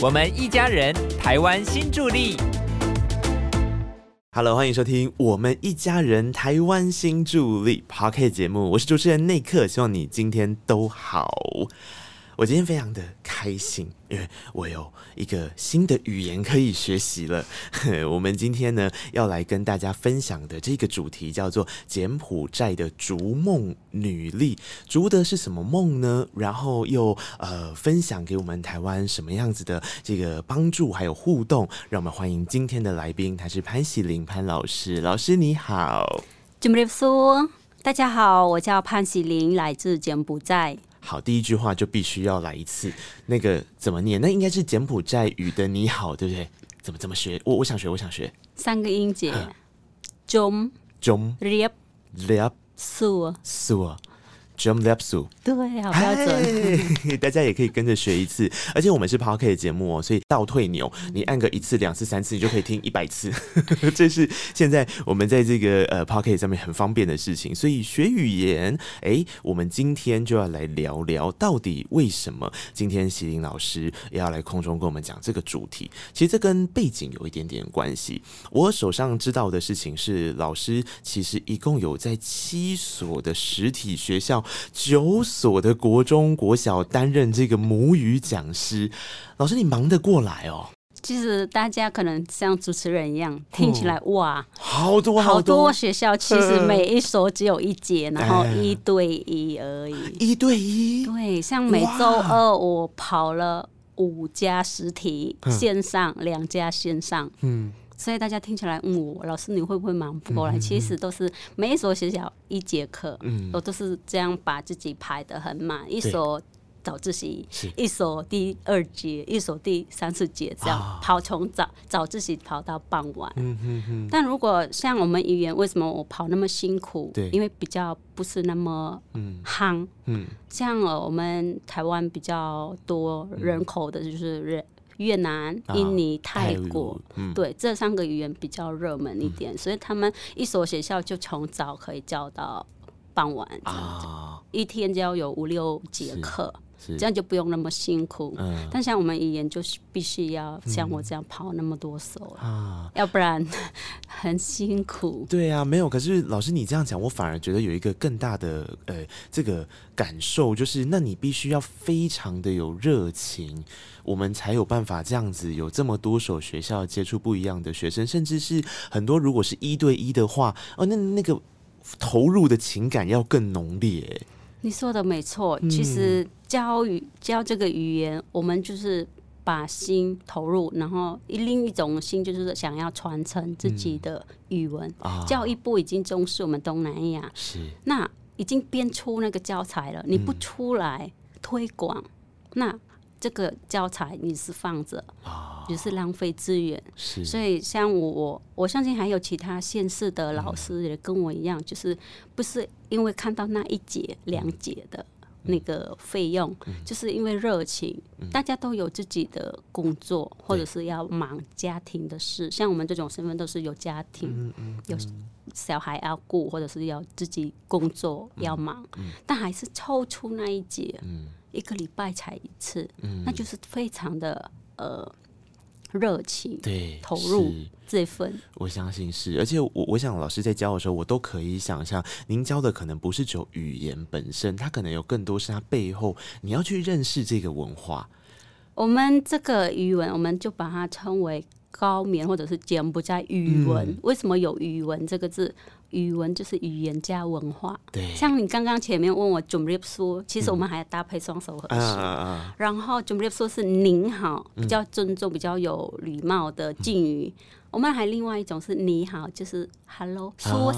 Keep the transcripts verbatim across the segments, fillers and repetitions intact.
我们一家人，台湾新助力。Hello， 欢迎收听我们一家人台湾新助力 Podcast 节目，我是主持人内克，希望你今天都好。我今天非常的开心，因为我有一个新的语言可以学习了。我们今天呢要来跟大家分享的这个主题叫做柬埔寨的逐梦女力，逐的是什么梦呢？然后又呃分享给我们台湾什么样子的这个帮助还有互动，让我们欢迎今天的来宾，他是潘喜玲潘老师。老师你好，大家好，我叫潘喜玲，来自柬埔寨。好，第一句话就必须要来一次，那个怎么念？那应该是柬埔寨语的你好，对不对？怎么怎么学？我我想学，我想学。三个音节 ，jom jom lep lep su su jom lep su。对，好标准。大家也可以跟着学一次，而且我们是 podcast 节目哦，所以倒退牛，你按个一次、两次、三次，你就可以听一百次。这是现在我们在这个呃 podcast 上面很方便的事情。所以学语言，哎，我们今天就要来聊聊到底为什么今天喜玲老师也要来空中跟我们讲这个主题。其实这跟背景有一点点关系。我手上知道的事情是，老师其实一共有在七所的实体学校，九所。我的国中国小担任这个母语讲师。老师你忙得过来哦。其实大家可能像主持人一样听起来、嗯、哇好多好 多, 好多学校，其实每一所只有一节、呃、然后一对一而已。一对一，对，像每周二我跑了五家实体线上，两家线上，嗯，所以大家听起来，嗯，老师你会不会忙不过来？嗯、其实都是每一所学校一节课，嗯，我都是这样把自己排得很满，一所早自习，一所第二节，一所第三四节，这样、哦、跑从早早自习跑到傍晚。嗯哼哼。但如果像我们语言，为什么我跑那么辛苦？对，因为比较不是那么夯。嗯，像我们台湾比较多人口的就是人。嗯，越南、印尼、泰国、哦嗯、对，这三个语言比较热门一点、嗯、所以他们一所学校就从早可以教到傍晚这样子、哦、一天就要有五六节课，这样就不用那么辛苦、嗯、但像我们语言就必须要像我这样跑那么多所、嗯啊、要不然很辛苦。对啊，没有，可是老师你这样讲我反而觉得有一个更大的呃这个感受，就是那你必须要非常的有热情，我们才有办法这样子有这么多所学校接触不一样的学生，甚至是很多如果是一对一的话、哦、那那个投入的情感要更浓烈。你说的没错，其实教语、嗯、教这个语言，我们就是把心投入，然后另一种心就是想要传承自己的语文、嗯啊、教育部已经重视我们东南亚，是，那已经编出那个教材了，你不出来推广、嗯、那这个教材你是放着、哦、也是浪费资源。所以像我我相信还有其他县市的老师也跟我一样、嗯、就是不是因为看到那一节两节的那个费用、嗯、就是因为热情、嗯、大家都有自己的工作、嗯、或者是要忙家庭的事，像我们这种身份都是有家庭、嗯嗯、有小孩要顾，或者是要自己工作要忙、嗯嗯、但还是抽出那一节、嗯，一个礼拜才一次、嗯、那就是非常的呃热情，对，投入这份，我相信是。而且 我, 我想老师在教的时候，我都可以想象您教的可能不是只有语言本身，它可能有更多是它背后你要去认识这个文化。我们这个语文我们就把它称为高棉或者是柬埔寨语文、嗯、为什么有语文这个字？语文就是语言加文化，对，像你刚刚前面问我 Jumlip 说，其实我们还搭配双手合十、嗯啊、然后 Jumlip 说是您好，比较尊重、嗯、比较有礼貌的敬语、嗯、我们还另外一种是你好，就是 Hello、啊、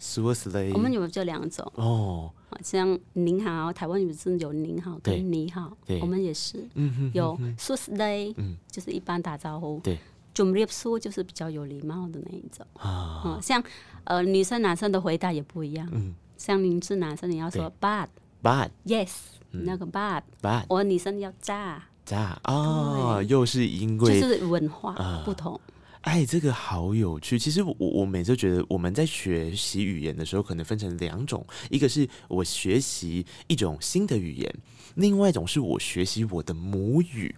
Suosley， 我们有这两种、哦、像您好，台湾也是有您好跟你好，我们也是、嗯、哼哼哼有 Suosley、嗯、就是一般打招呼，对，准备说就是比较有礼貌的那一种、啊嗯、像、呃、女生男生的回答也不一样、嗯、像你是男生你要说 bad bad yes、嗯、那个 bad bad， 我女生要炸炸、哦、又是因为就是文化不同、呃哎，这个好有趣。其实 我, 我每次觉得我们在学习语言的时候可能分成两种，一个是我学习一种新的语言，另外一种是我学习我的母语。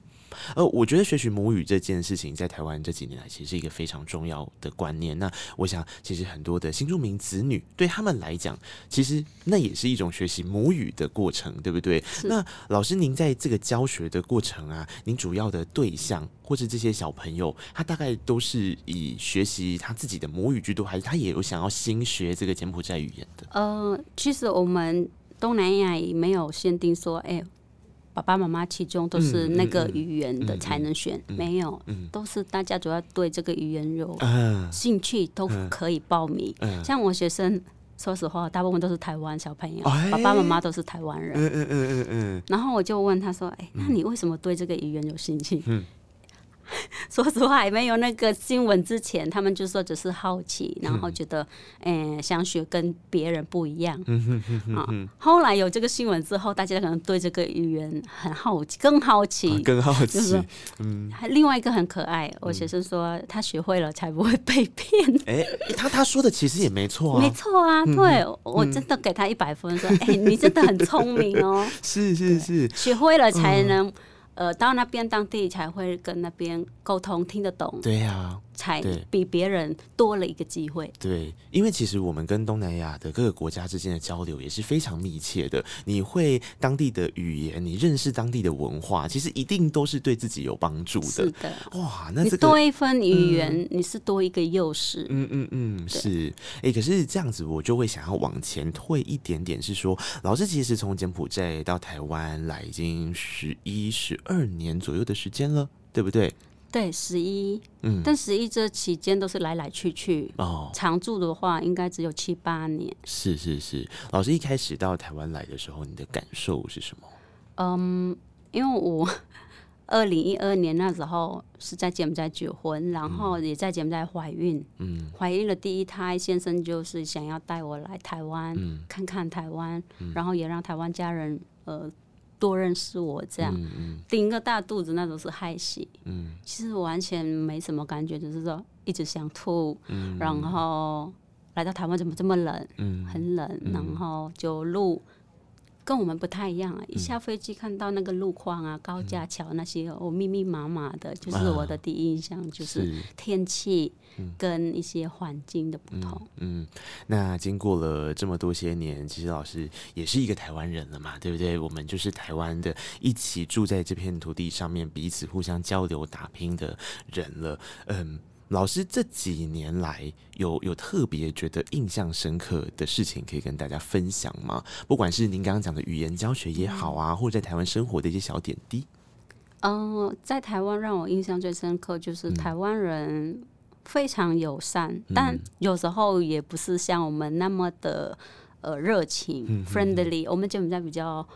呃，我觉得学习母语这件事情在台湾这几年来其实是一个非常重要的观念。那我想，其实很多的新住民子女对他们来讲，其实那也是一种学习母语的过程，对不对？那老师，您在这个教学的过程啊，您主要的对象或是这些小朋友，他大概都是以学习他自己的母语居多，还是他也有想要新学这个柬埔寨语言的？呃，其实我们东南亚也没有限定说，哎、欸。爸爸妈妈其中都是那个语言的才能选、嗯嗯嗯嗯、没有、嗯、都是大家主要对这个语言有兴趣、啊、都可以报名、啊、像我学生说实话大部分都是台湾小朋友、哎、爸爸妈妈都是台湾人、嗯嗯嗯嗯、然后我就问他说、哎、那你为什么对这个语言有兴趣、嗯、说实话还没有那个新闻之前他们就说只是好奇，然后觉得、嗯呃、想学跟别人不一样、嗯哼哼哼哼啊、后来有这个新闻之后大家可能对这个语言很好奇，更好奇、啊、更好奇、就是嗯、另外一个很可爱，我学生说、嗯、他学会了才不会被骗、欸、他, 他说的其实也没错啊，没错啊，对、嗯、我真的给他一百分、嗯、说、欸、你真的很聪明哦是是是，学会了才能、嗯呃，到那边当地才会跟那边沟通，听得懂。对啊，才比别人多了一个机会。对，因为其实我们跟东南亚的各个国家之间的交流也是非常密切的。你会当地的语言，你认识当地的文化，其实一定都是对自己有帮助的。是的，哇，那、這個、你多一份语言、嗯，你是多一个优势。嗯嗯嗯，是。哎、欸，可是这样子，我就会想要往前退一点点，是说，老师其实从柬埔寨到台湾来已经十一、十二年左右的时间了，对不对？对，十一、嗯，但十一这期间都是来来去去、哦、常住的话应该只有七八年。是是是，老师一开始到台湾来的时候，你的感受是什么？嗯，因为我二零一二年那时候是在柬埔寨结婚，然后也在柬埔寨怀孕，嗯，怀孕了第一胎，先生就是想要带我来台湾、嗯、看看台湾、嗯，然后也让台湾家人呃。多认识我这样，顶、嗯、个大肚子那种是害喜、嗯，其实完全没什么感觉，就是说一直想吐，嗯、然后来到台湾怎么这么冷，嗯、很冷、嗯，然后就路跟我们不太一样、啊嗯，一下飞机看到那个路况啊、高架桥那些，我、哦、密密麻麻的，就是我的第一印象就是天气。跟一些环境的不同嗯。嗯，那经过了这么多些年，其实老师也是一个台湾人了嘛，对不对？我们就是台湾的，一起住在这片土地上面，彼此互相交流、打拼的人了。嗯，老师这几年来有有特别觉得印象深刻的事情可以跟大家分享吗？不管是您刚刚讲的语言教学也好啊，或者在台湾生活的一些小点滴。嗯、呃，在台湾让我印象最深刻就是台湾人、嗯。非常友善，但有时候也不是像我们那么的呃热情、嗯、friendly。我们柬埔寨比较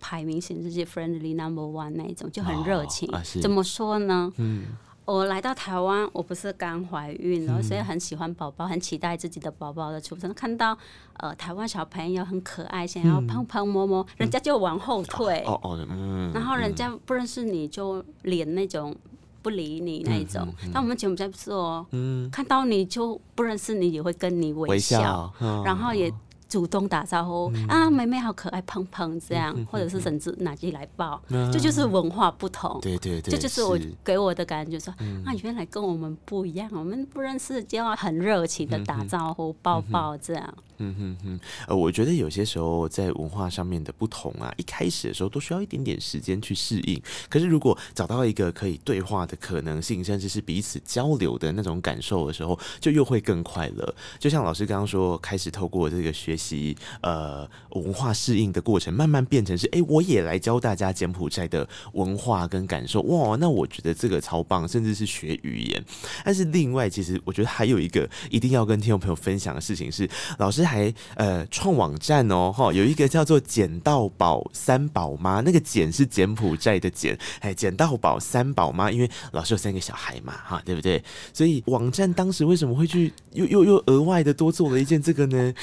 排名显示是 friendly number one 那一种，就很热情、哦啊。怎么说呢？嗯，我来到台湾，我不是刚怀孕了，所以很喜欢宝宝，很期待自己的宝宝的出生。看到呃台湾小朋友很可爱，想要碰碰摸摸，嗯、人家就往后退、哦哦嗯。然后人家不认识你就连那种。不理你那一种、嗯嗯嗯、但我们柬埔寨不是哦、嗯、看到你就不认识你也会跟你微 笑, 微笑、哦、然后也主动打招呼、嗯、啊妹妹好可爱碰碰这样、嗯嗯、或者是甚至拿起来抱、嗯、这就是文化不同，对对对，这就是我给我的感觉说、嗯、啊原来跟我们不一样，我们不认识就要很热情的打招呼、嗯、抱抱这样嗯哼哼，呃，我觉得有些时候在文化上面的不同啊，一开始的时候都需要一点点时间去适应。可是如果找到一个可以对话的可能性，甚至是彼此交流的那种感受的时候，就又会更快乐。就像老师刚刚说，开始透过这个学习呃文化适应的过程，慢慢变成是，哎，我也来教大家柬埔寨的文化跟感受。哇，那我觉得这个超棒，甚至是学语言。但是另外，其实我觉得还有一个一定要跟听众朋友分享的事情是，老师。还呃创网站哦，有一个叫做捡到宝三宝妈，那个捡是柬埔寨的捡，哎，捡到宝三宝妈，因为老师有三个小孩嘛，哈，对不对？所以网站当时为什么会去又又又额外的多做了一件这个呢？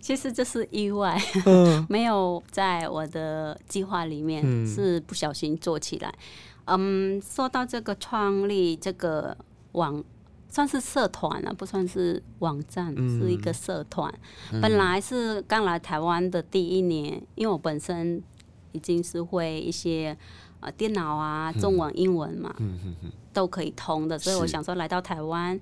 其实这是意外，嗯、没有在我的计划里面、嗯，是不小心做起来。嗯，说到这个创立这个网。算是社团啊，不算是网站，嗯、是一个社团、嗯。本来是刚来台湾的第一年，因为我本身已经是会一些呃、电脑啊、中文、英文嘛，嗯嗯嗯、都可以通的。所以我想说来到台湾，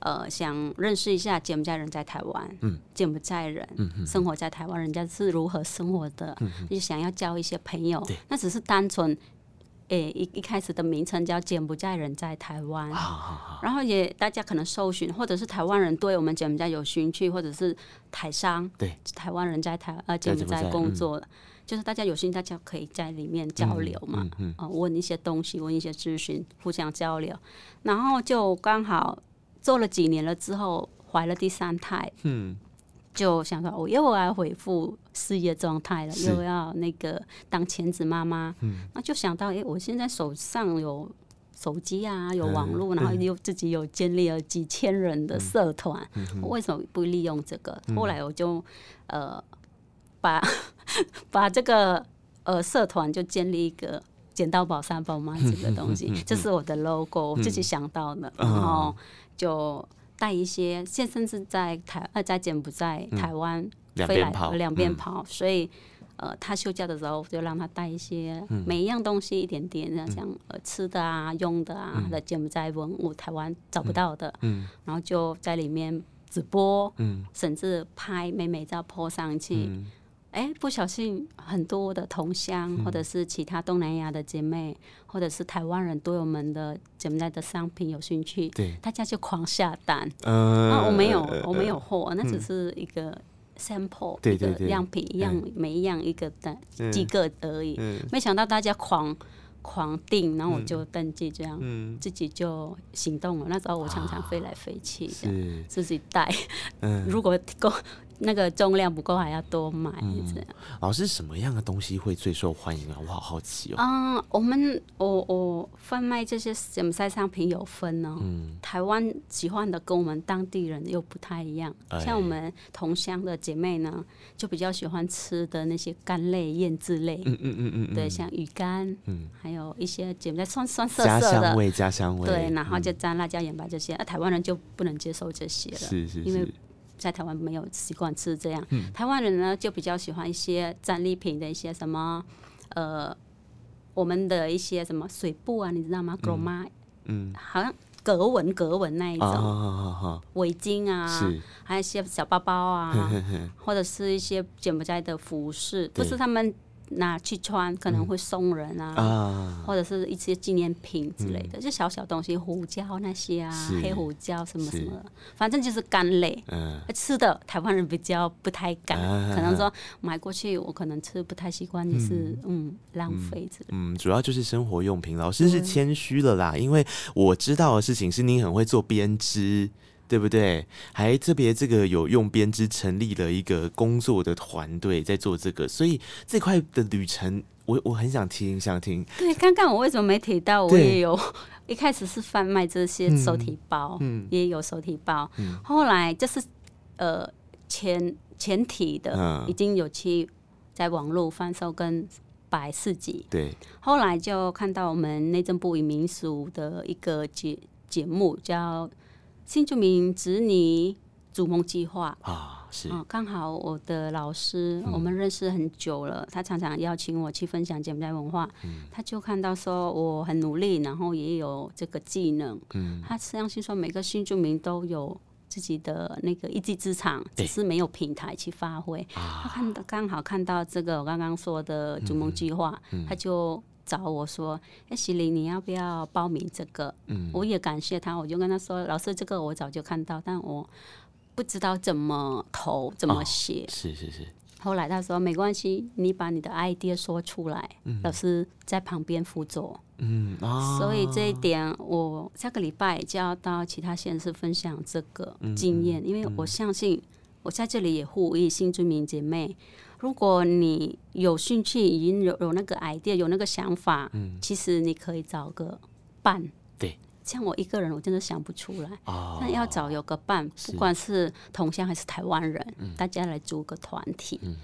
呃，想认识一下柬埔寨人在台湾，嗯、柬埔寨人、嗯、生活在台湾，人家是如何生活的，嗯、就想要交一些朋友。那只是单纯。欸、一, 一开始的名称叫柬埔寨人在台湾，啊、然后也大家可能搜寻，或者是台湾人对我们柬埔寨有兴趣，或者是台商，对台湾人在台呃柬埔寨工作，嗯、就是大家有兴趣，大家可以在里面交流嘛，嗯嗯嗯呃，问一些东西，问一些咨询，互相交流。然后就刚好做了几年了之后，怀了第三胎，嗯，就想说我又要回复事业状态了，又要那个当全职妈妈，嗯、那就想到，哎、欸，我现在手上有手机啊，有网络，嗯、然后又自己有建立了几千人的社团，嗯嗯，我为什么不利用这个？嗯、后来我就呃把把这个呃社团就建立一个捡到宝三宝妈这个东西，嗯嗯嗯嗯、这是我的 logo， 我自己想到的，嗯、然后就带一些，现甚至在台呃在柬埔寨、台湾。两边跑，两边跑，嗯、所以，呃，他休假的时候就让他带一些，嗯、每一样东西一点点，像、呃、吃的啊、用的啊，嗯、柬埔寨文物台湾找不到的，嗯嗯，然后就在里面直播，嗯、甚至拍美美照 po 上去，哎、嗯，不小心很多的同乡，嗯、或者是其他东南亚的姐妹，或者是台湾人对我们的柬埔寨的商品有兴趣，大家就狂下单，呃、啊，我没有，我没有货，呃、那只是一个。sample 一个样品，一样每一样一个的几个而已，嗯嗯、没想到大家狂狂订，然后我就登记这样，嗯、自己就行动了。那时候我常常飞来飞去，啊、自己带，嗯、如果够那个重量不够还要多买这样。嗯、老师，什么样的东西会最受欢迎啊？我好好奇哦。嗯、我们我我贩卖这些柬埔寨商品有分哦，嗯、台湾喜欢的跟我们当地人又不太一样，哎、像我们同乡的姐妹呢，就比较喜欢吃的那些干类、燕子类，嗯嗯嗯嗯嗯对，像鱼干，嗯、还有一些柬埔寨酸酸涩涩的家乡味，家乡味，对，然后就沾辣椒、盐巴这些，嗯啊、台湾人就不能接受这些了，是是是，因为在台湾没有习惯吃这样，嗯、台湾人呢就比较喜欢一些战利品的一些什么，呃，我们的一些什么水布啊，你知道吗？格玛，嗯，好像格纹格纹那一种，啊、围巾啊，还有一些小包包啊，嘿嘿嘿或者是一些柬埔寨的服饰，不是他们拿去穿，可能会送人啊，嗯、啊或者是一些纪念品之类的，嗯、就小小东西，胡椒那些啊，黑胡椒什么什么的，反正就是干类。嗯、吃的台湾人比较不太敢，啊、可能说买过去我可能吃不太习惯，也是嗯，嗯浪费之类的。嗯，主要就是生活用品。老师是谦虚了啦，因为我知道的事情是您很会做编织。对不对？还特别这个有用编织成立了一个工作的团队在做这个，所以这块的旅程我我很想听，想听。对，刚刚我为什么没提到？我也有一开始是贩卖这些手提包，嗯嗯、也有手提包，嗯、后来就是呃前前提的，嗯、已经有去在网络贩售跟摆市集。对，后来就看到我们内政部与民俗的一个节节目叫。新住民子女逐梦计划啊，是啊，刚好我的老师，嗯、我们认识很久了，他常常邀请我去分享柬埔寨文化，嗯、他就看到说我很努力，然后也有这个技能，嗯、他相信说每个新住民都有自己的那个一技之长，只是没有平台去发挥，啊、他看刚好看到这个我刚刚说的逐梦计划，嗯嗯、他就找我说：“哎，喜玲，你要不要报名这个？”嗯，我也感谢他，我就跟他说：“老师，这个我早就看到，但我不知道怎么投，怎么写。哦”是是是。后来他说：“没关系，你把你的 idea 说出来，嗯、老师在旁边辅佐。”嗯啊。所以这一点，我下个礼拜就要到其他县市分享这个经验，嗯嗯、因为我相信，我在这里也呼吁新住民姐妹。如果你有兴趣，已经 有, 有那个 idea， 有那个想法，嗯、其实你可以找个伴。对，像我一个人，我真的想不出来。哦，但要找有个伴，不管是同乡还是台湾人，嗯、大家来组个团体，嗯、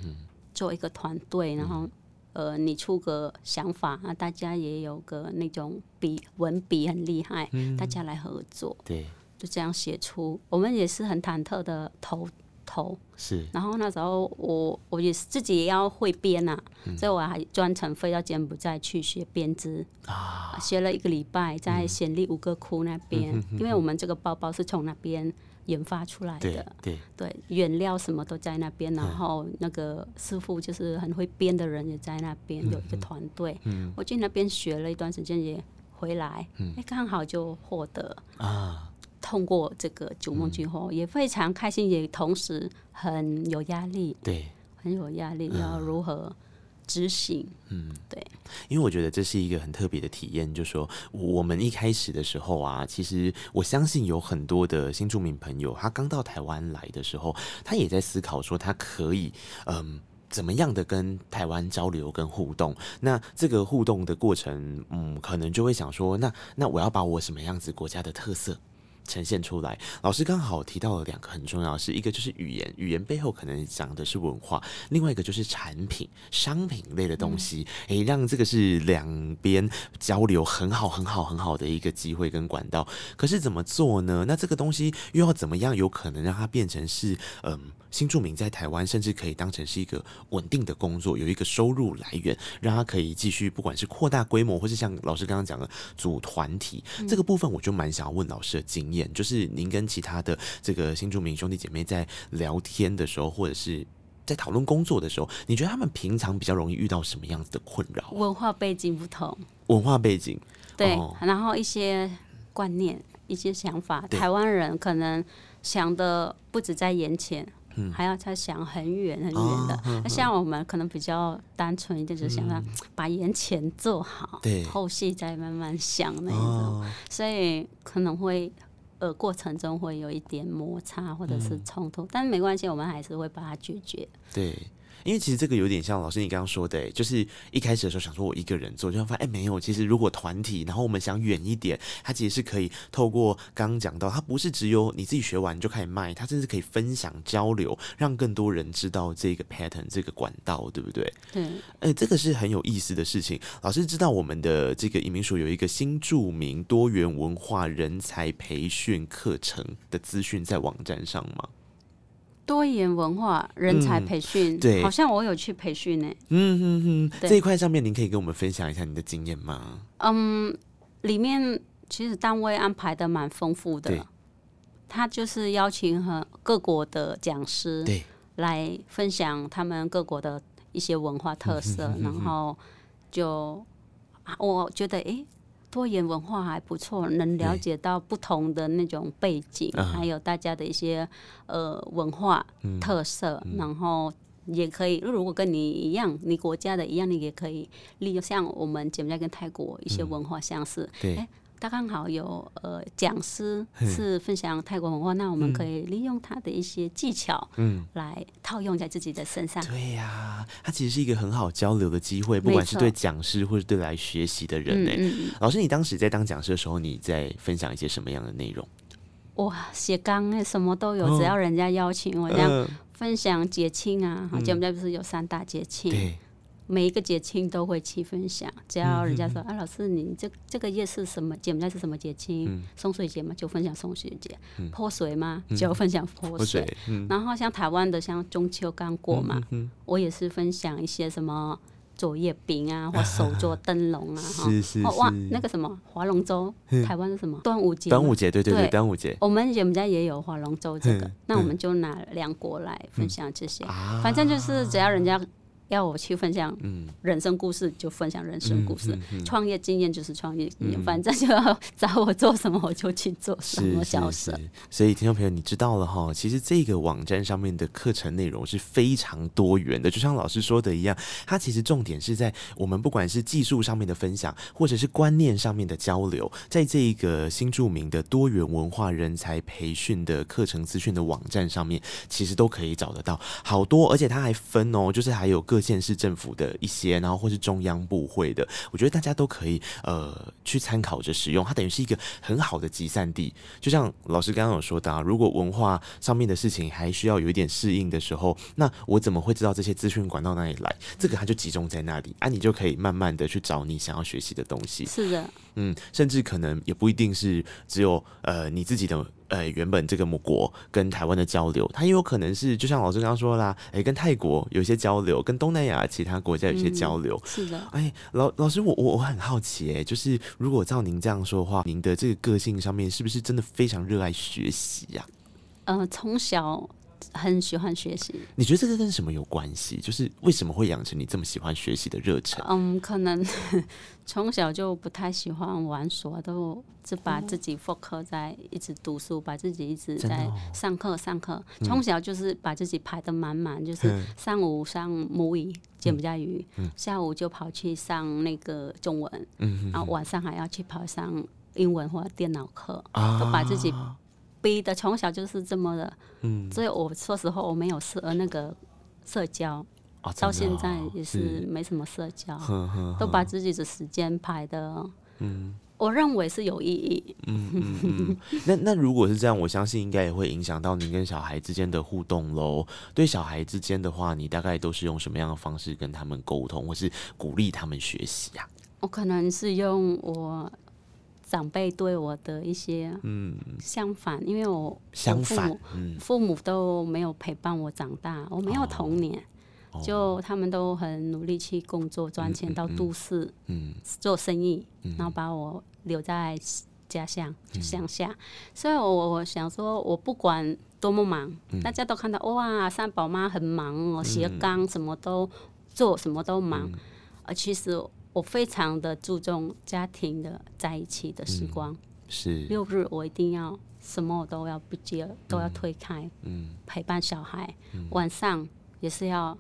做一个团队，然后，嗯呃，你出个想法，啊、大家也有个那种笔文笔很厉害，嗯，大家来合作，对，就这样写出。我们也是很忐忑的投。头，是。然后那时候我我也自己也要会编啊、嗯，所以我还专程飞到柬埔寨去学编织啊，学了一个礼拜，在暹粒吴哥窟那边、嗯，因为我们这个包包是从那边研发出来的，对 对, 对，原料什么都在那边，然后那个师傅就是很会编的人也在那边、嗯、有一个团队、嗯，我去那边学了一段时间也回来，嗯，刚好就获得啊。通过这个逐梦计划、嗯、也非常开心，也同时很有压力，对，很有压力、嗯、要如何执行，嗯，对，因为我觉得这是一个很特别的体验，就是说我们一开始的时候啊，其实我相信有很多的新住民朋友，他刚到台湾来的时候，他也在思考说他可以嗯怎么样的跟台湾交流跟互动，那这个互动的过程，嗯，可能就会想说那那我要把我什么样子国家的特色呈现出来。老师刚好提到了两个很重要的事，一个就是语言，语言背后可能讲的是文化，另外一个就是产品商品类的东西、嗯欸、让这个是两边交流很好很好很好的一个机会跟管道。可是怎么做呢？那这个东西又要怎么样有可能让它变成是嗯、呃，新住民在台湾甚至可以当成是一个稳定的工作，有一个收入来源，让它可以继续不管是扩大规模，或是像老师刚刚讲的组团体、嗯、这个部分我就蛮想要问老师的经验，就是您跟其他的这个新住民兄弟姐妹在聊天的时候，或者是在讨论工作的时候，你觉得他们平常比较容易遇到什么样子的困扰、啊、文化背景不同，文化背景对、哦、然后一些观念一些想法，台湾人可能想的不止在眼前、嗯、还要再想很远很远的、啊、像我们可能比较单纯一点，就想要把眼前做好、嗯、后续再慢慢想那种、啊、所以可能会呃，过程中会有一点摩擦或者是冲突、嗯、但没关系，我们还是会把它解决。对，因为其实这个有点像老师你刚刚说的、欸、就是一开始的时候想说我一个人做，就发现、欸、没有，其实如果团体，然后我们想远一点，它其实是可以透过刚刚讲到，它不是只有你自己学完就开始卖，它甚至可以分享交流，让更多人知道这个 pattern 这个管道，对不对？对、欸、这个是很有意思的事情。老师知道我们的这个移民署有一个新住民多元文化人才培训课程的资讯在网站上吗？多元文化人才培训、嗯、对，好像我有去培训呢、欸。嗯嗯嗯，这一块上面您可以跟我们分享一下你的经验吗？嗯，里面其实单位安排的蛮丰富的，他就是邀请和各国的讲师来分享他们各国的一些文化特色，嗯、哼哼哼然后就我觉得哎。欸多元文化还不错，能了解到不同的那种背景，还有大家的一些、呃、文化特色、嗯嗯，然后也可以，如果跟你一样，你国家的一样，你也可以利用像我们柬埔寨跟泰国一些文化相似，嗯、对。他刚好有呃讲师是分享泰国文化，那我们可以利用他的一些技巧，嗯，来套用在自己的身上。对呀、啊，它其实是一个很好交流的机会，不管是对讲师或是对来学习的人呢、欸嗯嗯。老师，你当时在当讲师的时候，你在分享一些什么样的内容？哇，斜杠什么都有、哦，只要人家邀请我，这样分享节庆啊，好、嗯，柬埔寨不是有三大节庆？对。每一个节庆都会去分享，只要人家说、嗯、啊，老师你这这个月是什么柬埔寨是什么节庆、嗯？松水节嘛，就分享松水节；嗯、泼水嘛，就分享泼水。嗯、然后像台湾的，像中秋刚过嘛、嗯嗯，我也是分享一些什么做月饼啊，或手做灯笼啊，哈、啊，是是是哦、哇，那个什么划龙舟，台湾是什么端午节？端午节，对对对，端午节。我们柬埔寨也有划龙舟这个、嗯，那我们就拿两国来分享这些，嗯、反正就是只要人家。要我去分享人生故事就分享人生故事，创、嗯嗯嗯、业经验就是创业经验、嗯，反正就要找我做什么我就去做什么角色。所以听众朋友你知道了哈，其实这个网站上面的课程内容是非常多元的，就像老师说的一样，它其实重点是在我们不管是技术上面的分享，或者是观念上面的交流，在这一个新住民的多元文化人才培训的课程资讯的网站上面，其实都可以找得到好多，而且它还分哦，就是还有各县市政府的一些，然后或是中央部会的，我觉得大家都可以呃去参考着使用，它等于是一个很好的集散地。就像老师刚刚有说的、啊，如果文化上面的事情还需要有一点适应的时候，那我怎么会知道这些资讯管到哪里来？这个它就集中在那里啊，你就可以慢慢的去找你想要学习的东西。是的，嗯，甚至可能也不一定是只有呃你自己的呃原本这个母国跟台湾的交流，它也有可能是就像老师刚刚说啦，哎，跟泰国有些交流，跟东南亚其他国家有些交流。嗯、是的，哎，老老师我我我很好奇，哎，就是如果照您这样说的话，您的这个个性上面是不是真的非常热爱学习呀、啊？呃，从小很喜欢学习。你觉得这个跟什么有关系？就是为什么会养成你这么喜欢学习的热忱？嗯，可能从小就不太喜欢玩耍，都只把自己 focus 在一直读书，把自己一直在上课上课。从小就是把自己排得满满、嗯，就是上午上母语柬埔寨语、嗯，下午就跑去上那个中文，嗯、然后晚上还要去跑上英文或电脑课、啊，都把自己。逼的从小就是这么的、嗯、所以我说实话我没有社那个社交、啊、到现在也是没什么社交，呵呵呵，都把自己的时间排的、嗯、我认为是有意义、嗯嗯嗯、那, 那如果是这样，我相信应该也会影响到您跟小孩之间的互动咯。对小孩之间的话，你大概都是用什么样的方式跟他们沟通或是鼓励他们学习啊？我可能是用我长辈对我的一些相反、嗯、因为我相反我父母、嗯、父母都没有陪伴我长大，我没有童年、哦、就他们都很努力去工作赚钱到都市、嗯嗯、做生意、嗯、然后把我留在家乡乡下、嗯、所以我想说我不管多么忙、嗯、大家都看到哇三宝妈很忙哦，斜杠什么都做什么都忙、嗯、其实我非常的注重家庭的在一起的时光、嗯、是六日我一定要什么我都要不接、嗯、都要推开、嗯、陪伴小孩、嗯、晚上也是要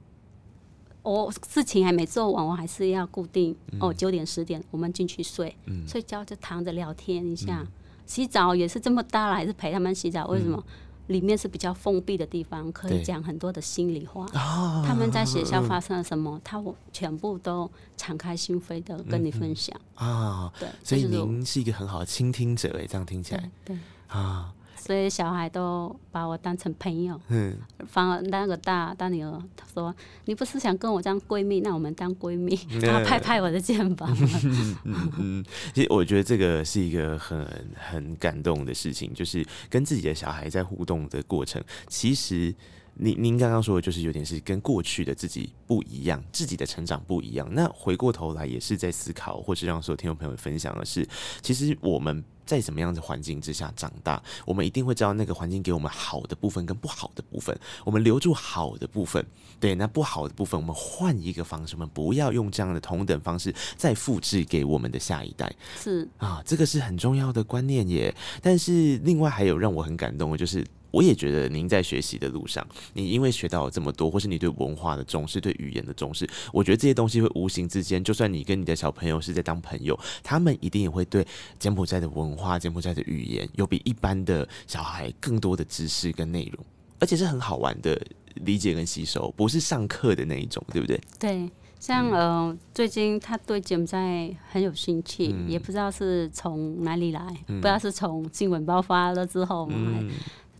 我事情还没做完我还是要固定、嗯、哦九点十点我们进去睡、嗯、睡觉就躺着聊天一下、嗯、洗澡也是这么大了还是陪他们洗澡，为什么、嗯，里面是比较封闭的地方，可以讲很多的心里话、啊、他们在学校发生了什么、嗯、他全部都敞开心扉的跟你分享、嗯啊、对，所以您是一个很好的倾听者耶，这样听起来，对对、啊、所以小孩都把我当成朋友、嗯、反而那个大大女儿她说你不是想跟我当闺蜜，那我们当闺蜜、嗯、然后拍拍我的肩膀、嗯嗯嗯、其实我觉得这个是一个很很感动的事情，就是跟自己的小孩在互动的过程，其实您您刚刚说的就是有点是跟过去的自己不一样，自己的成长不一样，那回过头来也是在思考或是让所有听众朋友分享的是，其实我们在什么样的环境之下长大，我们一定会知道那个环境给我们好的部分跟不好的部分，我们留住好的部分，对，那不好的部分我们换一个方式，我们不要用这样的同等方式再复制给我们的下一代，是啊，这个是很重要的观念耶。但是另外还有让我很感动的就是我也觉得您在学习的路上，你因为学到了这么多，或是你对文化的重视，对语言的重视，我觉得这些东西会无形之间，就算你跟你的小朋友是在当朋友，他们一定也会对柬埔寨的文化、柬埔寨的语言有比一般的小孩更多的知识跟内容，而且是很好玩的理解跟吸收，不是上课的那一种，对不对？对，像、呃、最近他对柬埔寨很有兴趣、嗯、也不知道是从哪里来、嗯、不知道是从新闻爆发了之后嗯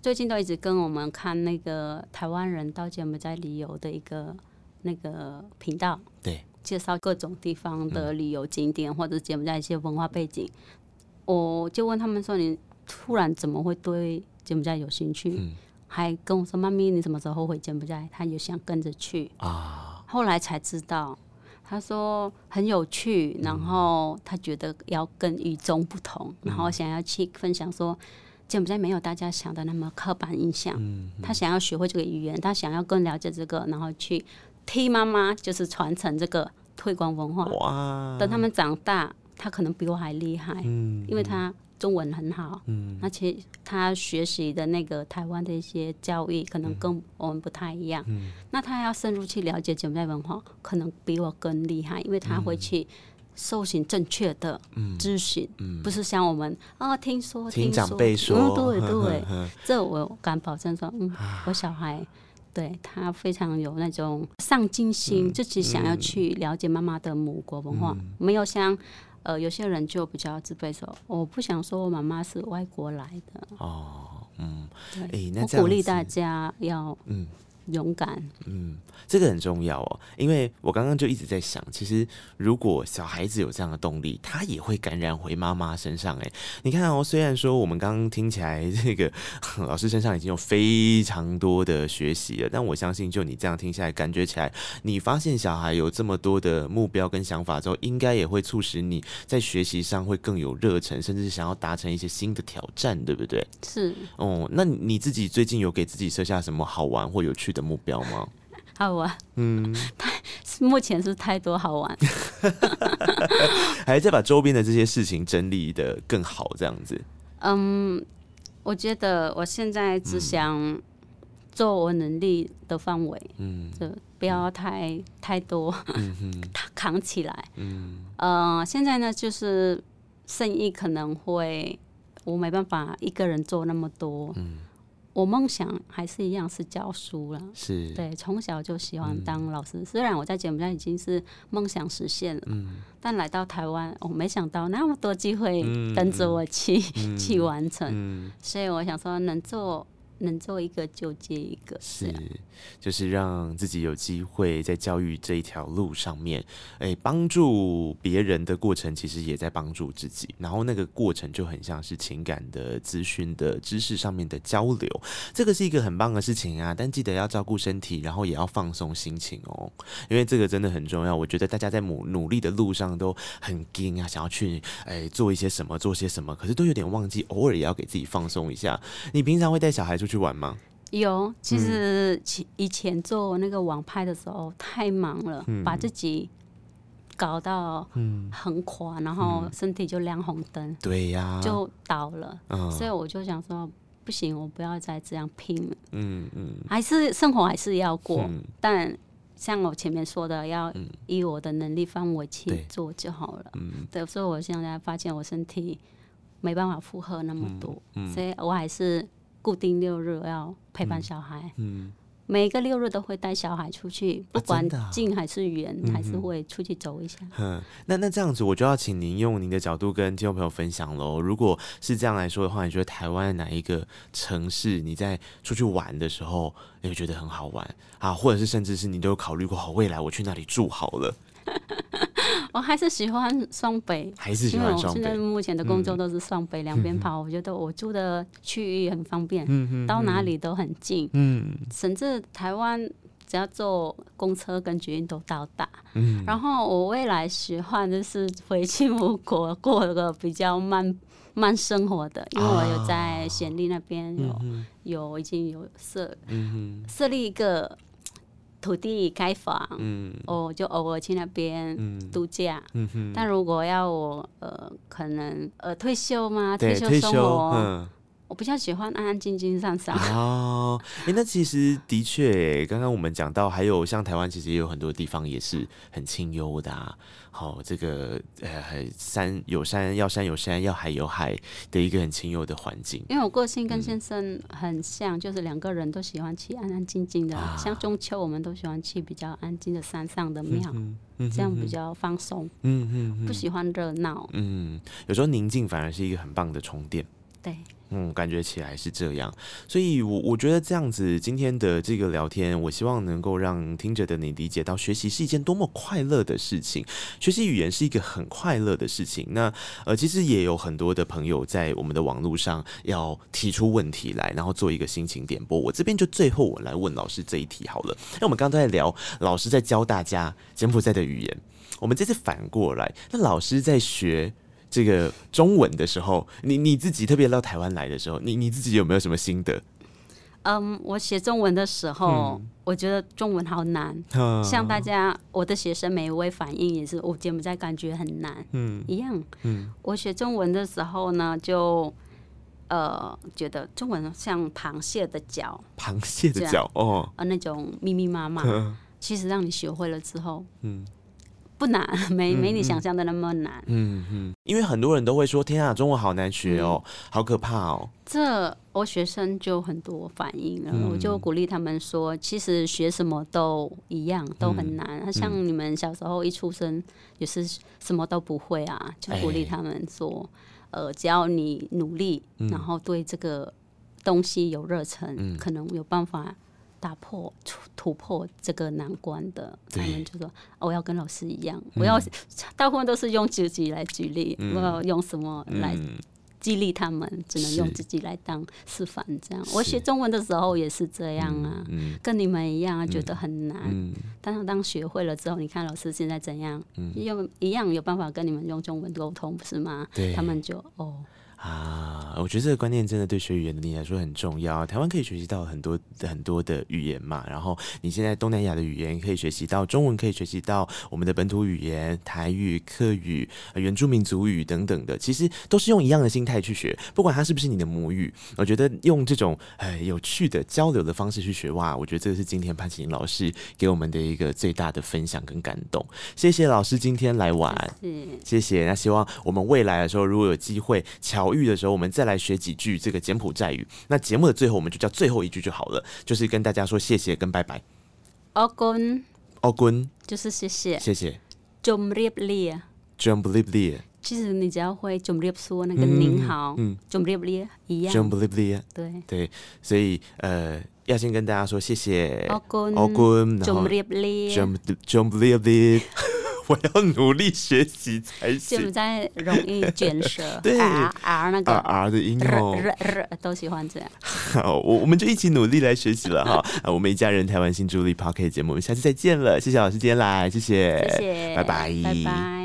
最近都一直跟我们看那个台湾人到柬埔寨旅游的一个那个频道，对，介绍各种地方的旅游景点、嗯、或者柬埔寨一些文化背景。我就问他们说：“你突然怎么会对柬埔寨有兴趣？”嗯、还跟我说：“妈咪，你什么时候回柬埔寨？”他也想跟着去啊。后来才知道，他说很有趣，然后他觉得要跟与众不同、嗯，然后想要去分享说。柬埔寨没有大家想的那么刻板印象、嗯嗯、他想要学会这个语言，他想要更了解这个，然后去替妈妈就是传承这个推广文化。哇，等他们长大他可能比我还厉害、嗯、因为他中文很好、嗯、而且他学习的那个台湾的一些教育可能跟我们不太一样、嗯、那他要深入去了解柬埔寨文化可能比我更厉害，因为他会去搜寻正确的资讯、嗯嗯，不是像我们啊、哦，听说听长辈说，嗯，对对，呵呵呵，这我敢保证说，嗯，我小孩对他非常有那种上进心、嗯，自己想要去了解妈妈的母国文化，嗯、没有像呃有些人就比较自卑说，我不想说我妈妈是外国来的哦，嗯，对，欸、那我鼓励大家要嗯。勇敢。嗯，这个很重要哦，因为我刚刚就一直在想，其实如果小孩子有这样的动力，他也会感染回妈妈身上。哎，你看哦，虽然说我们刚刚听起来这个老师身上已经有非常多的学习了，但我相信就你这样听下来，感觉起来你发现小孩有这么多的目标跟想法之后，应该也会促使你在学习上会更有热忱，甚至想要达成一些新的挑战，对不对？是。哦、嗯，那你自己最近有给自己设下什么好玩或有趣的目标吗？好玩，嗯，目前是太多好玩，还在把周边的这些事情整理的更好，这样子。嗯，我觉得我现在只想做我能力的范围，嗯，就不要太太多，嗯、扛起来。嗯，呃，现在呢，就是生意可能会我没办法一个人做那么多，嗯。我梦想还是一样是教书啦，是对，从小就喜欢当老师。嗯、虽然我在柬埔寨已经是梦想实现了，嗯、但来到台湾，我没想到那么多机会等着我去、嗯、去完成。嗯、所以我想说，能做能做一个就接一个，是，是就是让自己有机会在教育这一条路上面，哎，帮助别人的过程，其实也在帮助自己。然后那个过程就很像是情感的、资讯的、知识上面的交流，这个是一个很棒的事情啊。但记得要照顾身体，然后也要放松心情哦，因为这个真的很重要。我觉得大家在努努力的路上都很拼啊，想要去哎做一些什么，做些什么，可是都有点忘记，偶尔也要给自己放松一下。你平常会带小孩出去玩吗？有，其实以前做那个网拍的时候、嗯、太忙了，嗯、把自己搞到很垮，嗯、然后身体就亮红灯，对呀、啊，就倒了。哦、所以我就想说，不行，我不要再这样拼了。嗯嗯，还是生活还是要过，嗯、但像我前面说的，要以我的能力范围去做就好了。嗯，对，所以我现在发现我身体没办法负荷那么多，嗯嗯、所以我还是。固定六日要陪伴小孩，嗯嗯、每个六日都会带小孩出去，不管近还是远，啊啊、还是会出去走一下。嗯，那那这样子，我就要请您用您的角度跟听众朋友分享喽。如果是这样来说的话，你觉得台湾哪一个城市你在出去玩的时候，你会觉得很好玩啊？或者是甚至是你都有考虑过，好，未来我去那里住好了。我还是喜欢双北，还是喜欢双北。因为我现在目前的工作都是双北两边、嗯、跑，我觉得我住的区域很方便，嗯、到哪里都很近，嗯、甚至台湾只要坐公车跟捷运都到达。嗯、然后我未来喜欢就是回去母国过个比较慢慢生活的，因为我有在暹粒那边有、啊、有已经有设、嗯、设立一个。土地开放，嗯，我就偶尔去那边度假。嗯嗯、但如果要我呃，可能呃退休嘛，退休生活，嗯、我比较喜欢安安静静上山。哦，欸、那其实的确，刚刚我们讲到，还有像台湾，其实也有很多地方也是很清幽的、啊。好、哦，这个呃山有山，要山有山，要海有海的一个很清幽的环境。因为我个性跟先生很像，嗯、就是两个人都喜欢去安安静静的，啊、像中秋我们都喜欢去比较安静的山上的庙，嗯嗯、这样比较放松。嗯嗯嗯、不喜欢热闹。嗯，有时候宁静反而是一个很棒的充电。对。嗯，感觉起来是这样，所以我我觉得这样子今天的这个聊天，我希望能够让听着的你理解到，学习是一件多么快乐的事情，学习语言是一个很快乐的事情。那呃，其实也有很多的朋友在我们的网络上要提出问题来，然后做一个心情点播。我这边就最后我来问老师这一题好了，因为我们刚刚在聊老师在教大家柬埔寨的语言，我们这次反过来，那老师在学。这个中文的时候，你你自己特别到台湾来的时候，你你自己有没有什么心得？嗯，我写中文的时候，嗯、我觉得中文好难。哦、像大家我的学生每一位反应也是，我柬埔寨感觉很难。嗯，一样。嗯，我学中文的时候呢，就呃觉得中文像螃蟹的脚，螃蟹的脚哦，呃那种密密麻麻，其实让你学会了之后，嗯。不难，没没你想象的那么难。嗯 嗯, 嗯，因为很多人都会说：“天啊，中文好难学哦，嗯、好可怕哦。”这我学生就很多反应了，嗯、我就鼓励他们说：“其实学什么都一样，都很难。嗯、像你们小时候一出生也是什么都不会啊。”就鼓励他们说：“哎、呃，只要你努力，嗯、然后对这个东西有热忱，嗯、可能有办法。”打破突破这个难关的，他们就说、哦、我要跟老师一样，我要、嗯、大部分都是用自己来举例、嗯、我要用什么来激励他们、嗯、只能用自己来当示范。这样我学中文的时候也是这样啊、嗯嗯、跟你们一样、啊嗯、觉得很难、嗯、但是当学会了之后，你看老师现在怎样、嗯、一样有办法跟你们用中文沟通，不是吗？他们就哦啊，我觉得这个观念真的对学语言的你来说很重要。台湾可以学习到很多很多的语言嘛，然后你现在东南亚的语言可以学习到，中文可以学习到，我们的本土语言台语、客语、呃、原住民族语等等的，其实都是用一样的心态去学，不管它是不是你的母语。我觉得用这种、呃、有趣的交流的方式去学，哇，我觉得这是今天潘启麟老师给我们的一个最大的分享跟感动。谢谢老师今天来玩，谢谢。那希望我们未来的时候，如果有机会巧遇的时候，我们再来学几句这个柬埔寨语。那节目的最后，我们就叫最后一句就好了，就是跟大家说谢谢跟拜拜。奥坤，奥坤就是谢谢，谢谢。Jumbliblia，Jumbliblia， 其实你只要会 Jumblib 说那个您好，嗯 ，Jumbliblia 一样 ，Jumbliblia， 对对，所以呃。要先跟大家说谢谢，奥坤，奥坤，然后 Jumbliblia，Jumbliblia， 我要努力学习才行。柬埔寨容易卷舌，对 ，r r 那个 r r 的音哦， r r 都喜欢这样。好，我我们就一起努力来学习了哈、啊。我们一家人台湾新助力 Podcast 节目，我们下次再见了。谢谢老师今天来，谢谢，谢谢，拜拜，拜拜。